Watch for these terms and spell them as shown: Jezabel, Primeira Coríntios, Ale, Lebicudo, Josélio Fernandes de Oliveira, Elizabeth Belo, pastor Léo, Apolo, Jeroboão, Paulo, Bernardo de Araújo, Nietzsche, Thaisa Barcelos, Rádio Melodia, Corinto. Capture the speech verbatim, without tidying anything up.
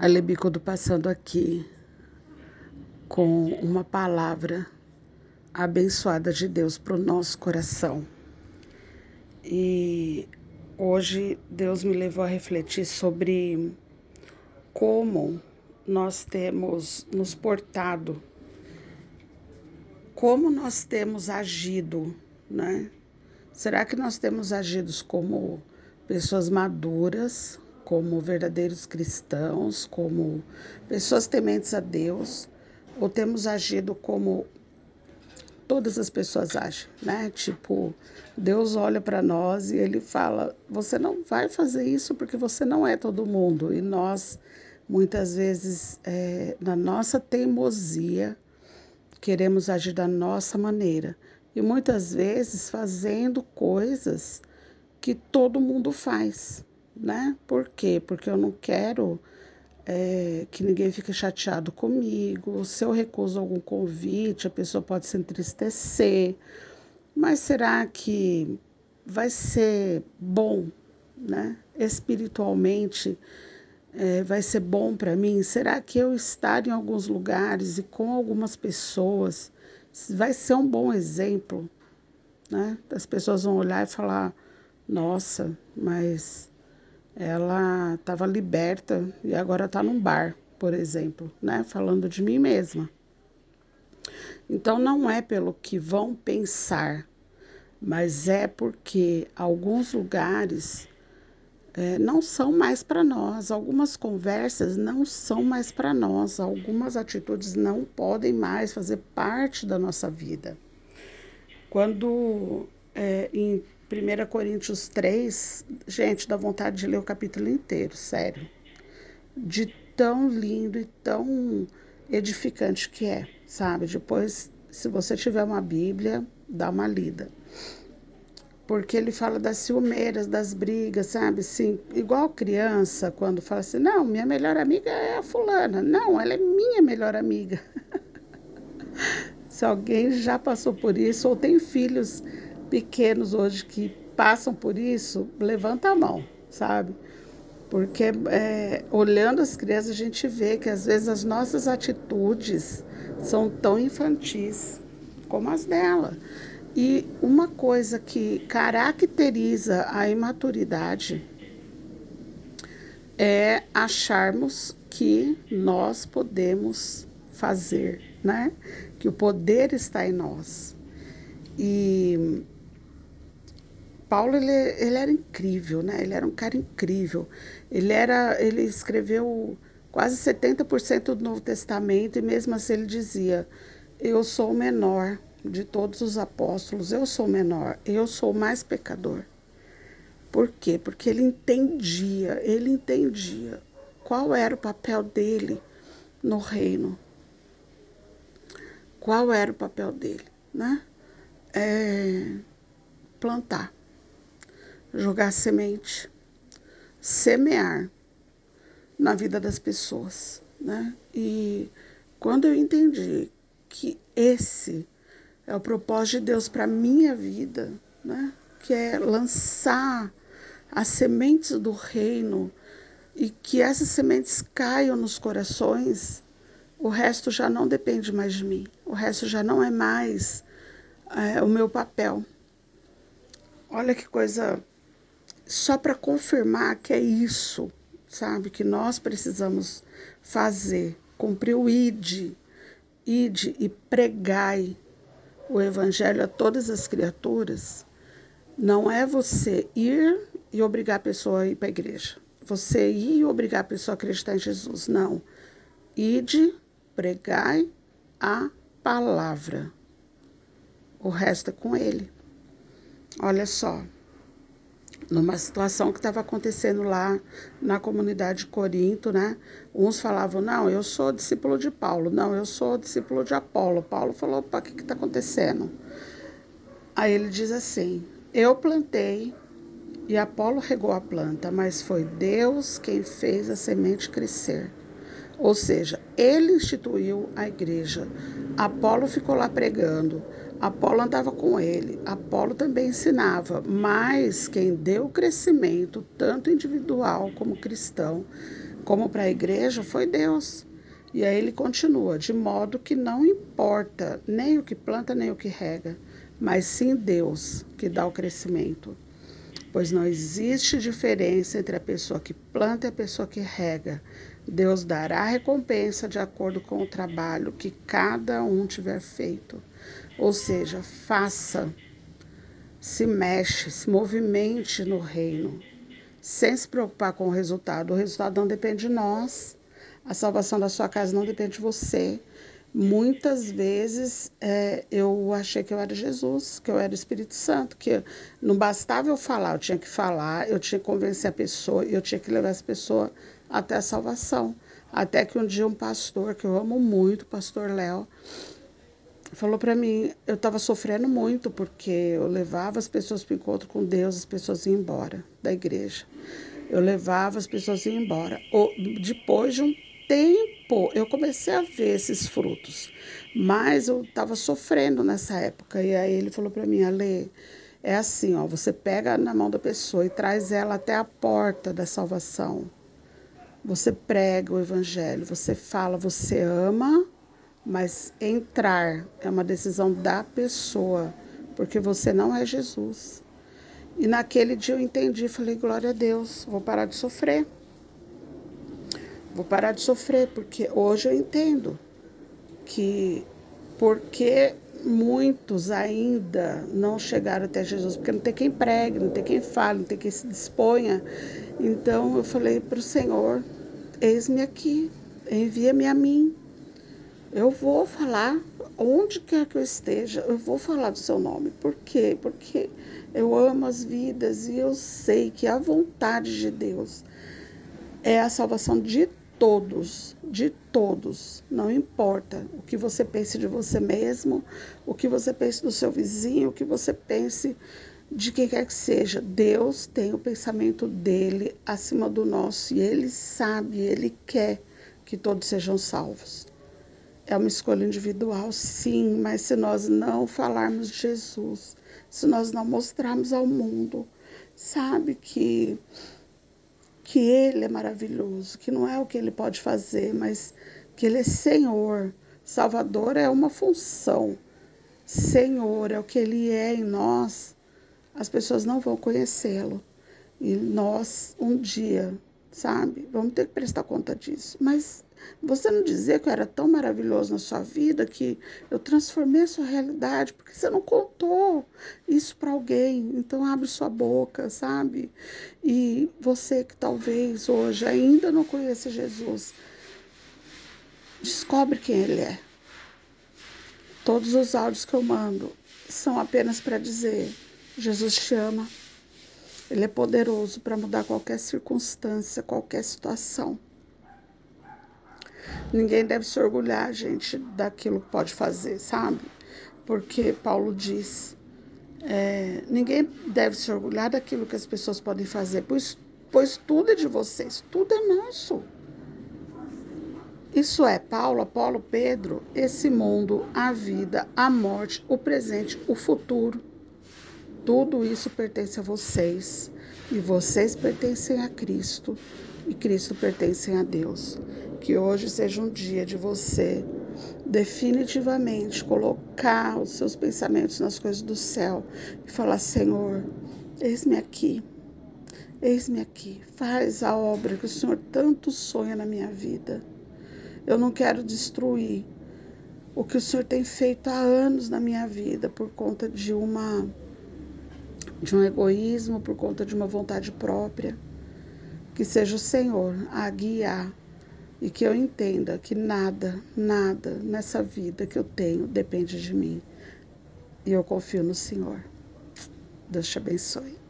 A Lebicudo passando aqui com uma palavra abençoada de Deus para o nosso coração. E hoje Deus me levou a refletir sobre como nós temos nos portado, como nós temos agido, né? Será que nós temos agido como pessoas maduras, como verdadeiros cristãos, como pessoas tementes a Deus, ou temos agido como todas as pessoas agem, né? Tipo, Deus olha para nós e Ele fala, você não vai fazer isso porque você não é todo mundo. E nós, muitas vezes, é, na nossa teimosia, queremos agir da nossa maneira. E muitas vezes fazendo coisas que todo mundo faz. Né? Por quê? Porque eu não quero é, que ninguém fique chateado comigo. Se eu recuso algum convite, a pessoa pode se entristecer. Mas será que vai ser bom, né? Espiritualmente, é, vai ser bom para mim? Será que eu estar em alguns lugares e com algumas pessoas vai ser um bom exemplo, né? As pessoas vão olhar e falar, nossa, mas ela estava liberta e agora está num bar, por exemplo, né? Falando de mim mesma. Então, não é pelo que vão pensar, mas é porque alguns lugares é, não são mais para nós, algumas conversas não são mais para nós, algumas atitudes não podem mais fazer parte da nossa vida. Quando é, em Primeira Coríntios três, gente, dá vontade de ler o capítulo inteiro, sério. De tão lindo e tão edificante que é, sabe? Depois, se você tiver uma Bíblia, dá uma lida. Porque ele fala das ciumeiras, das brigas, sabe? Assim, igual criança, quando fala assim, não, minha melhor amiga é a fulana. Não, ela é minha melhor amiga. Se alguém já passou por isso ou tem filhos pequenos hoje que passam por isso, levanta a mão, sabe? Porque é, olhando as crianças, a gente vê que às vezes as nossas atitudes são tão infantis como as dela. E uma coisa que caracteriza a imaturidade é acharmos que nós podemos fazer, né? Que o poder está em nós. E Paulo, ele, ele era incrível, né? Ele era um cara incrível. Ele, era, ele escreveu quase setenta por cento do Novo Testamento e mesmo assim ele dizia, eu sou o menor de todos os apóstolos, eu sou o menor, eu sou o mais pecador. Por quê? Porque ele entendia, ele entendia qual era o papel dele no reino. Qual era o papel dele, né? É plantar, jogar semente, semear na vida das pessoas, né? E quando eu entendi que esse é o propósito de Deus para a minha vida, né? Que é lançar as sementes do reino e que essas sementes caiam nos corações, o resto já não depende mais de mim, o resto já não é mais É, o meu papel. Olha que coisa, só para confirmar que é isso, sabe? Que nós precisamos fazer, cumprir o ide, ide e pregai o evangelho a todas as criaturas. Não é você ir e obrigar a pessoa a ir para a igreja. Você ir e obrigar a pessoa a acreditar em Jesus, não. Ide, pregai a palavra. O resto é com ele. Olha só, numa situação que estava acontecendo lá na comunidade de Corinto, né? Uns falavam, não, eu sou discípulo de Paulo, não, eu sou discípulo de Apolo. Paulo falou, opa, o que está acontecendo? Aí ele diz assim, eu plantei e Apolo regou a planta, mas foi Deus quem fez a semente crescer. Ou seja, ele instituiu a igreja. Apolo ficou lá pregando, Apolo andava com ele, Apolo também ensinava, mas quem deu crescimento, tanto individual como cristão, como para a igreja, foi Deus. E aí ele continua, de modo que não importa nem o que planta, nem o que rega, mas sim Deus que dá o crescimento. Pois não existe diferença entre a pessoa que planta e a pessoa que rega. Deus dará recompensa de acordo com o trabalho que cada um tiver feito. Ou seja, faça, se mexe, se movimente no reino, sem se preocupar com o resultado. O resultado não depende de nós. A salvação da sua casa não depende de você. Muitas vezes é, eu achei que eu era Jesus, que eu era o Espírito Santo, que não bastava eu falar, eu tinha que falar, eu tinha que convencer a pessoa, eu tinha que levar essa pessoa até a salvação. Até que um dia um pastor, que eu amo muito, o pastor Léo, falou para mim, eu estava sofrendo muito, porque eu levava as pessoas para o encontro com Deus, as pessoas iam embora da igreja. Eu levava as pessoas iam embora. Ou, depois de um tempo, eu comecei a ver esses frutos. Mas eu estava sofrendo nessa época. E aí ele falou para mim, Ale, é assim, ó, você pega na mão da pessoa e traz ela até a porta da salvação. Você prega o evangelho, você fala, você ama, mas entrar é uma decisão da pessoa, porque você não é Jesus. E naquele dia eu entendi, falei, glória a Deus, vou parar de sofrer. Vou parar de sofrer, porque hoje eu entendo que porque muitos ainda não chegaram até Jesus, porque não tem quem pregue, não tem quem fale, não tem quem se disponha. Então eu falei para o Senhor, eis-me aqui, envia-me a mim. Eu vou falar, onde quer que eu esteja, eu vou falar do seu nome. Por quê? Porque eu amo as vidas e eu sei que a vontade de Deus é a salvação de todos, de todos. Não importa o que você pense de você mesmo, o que você pense do seu vizinho, o que você pense de quem quer que seja. Deus tem o pensamento dele acima do nosso e ele sabe, ele quer que todos sejam salvos. É uma escolha individual, sim, mas se nós não falarmos de Jesus, se nós não mostrarmos ao mundo, sabe que, que Ele é maravilhoso, que não é o que Ele pode fazer, mas que Ele é Senhor. Salvador é uma função. Senhor é o que Ele é em nós. As pessoas não vão conhecê-lo. E nós, um dia, sabe, vamos ter que prestar conta disso, mas... Você não dizia que eu era tão maravilhoso na sua vida que eu transformei a sua realidade, porque você não contou isso para alguém. Então abre sua boca, sabe? E você que talvez hoje ainda não conheça Jesus, descobre quem ele é. Todos os áudios que eu mando são apenas para dizer, Jesus te ama. Ele é poderoso para mudar qualquer circunstância, qualquer situação. Ninguém deve se orgulhar, gente, daquilo que pode fazer, sabe? Porque Paulo diz, é, ninguém deve se orgulhar daquilo que as pessoas podem fazer, pois, pois tudo é de vocês, tudo é nosso. Isso é Paulo, Apolo, Pedro, esse mundo, a vida, a morte, o presente, o futuro. Tudo isso pertence a vocês e vocês pertencem a Cristo. E Cristo pertence a Deus. Que hoje seja um dia de você definitivamente colocar os seus pensamentos nas coisas do céu e falar, Senhor, eis-me aqui, eis-me aqui, faz a obra que o Senhor tanto sonha na minha vida. Eu não quero destruir o que o Senhor tem feito há anos na minha vida por conta de uma, de um egoísmo, por conta de uma vontade própria. Que seja o Senhor a guiar e que eu entenda que nada, nada nessa vida que eu tenho depende de mim. E eu confio no Senhor. Deus te abençoe.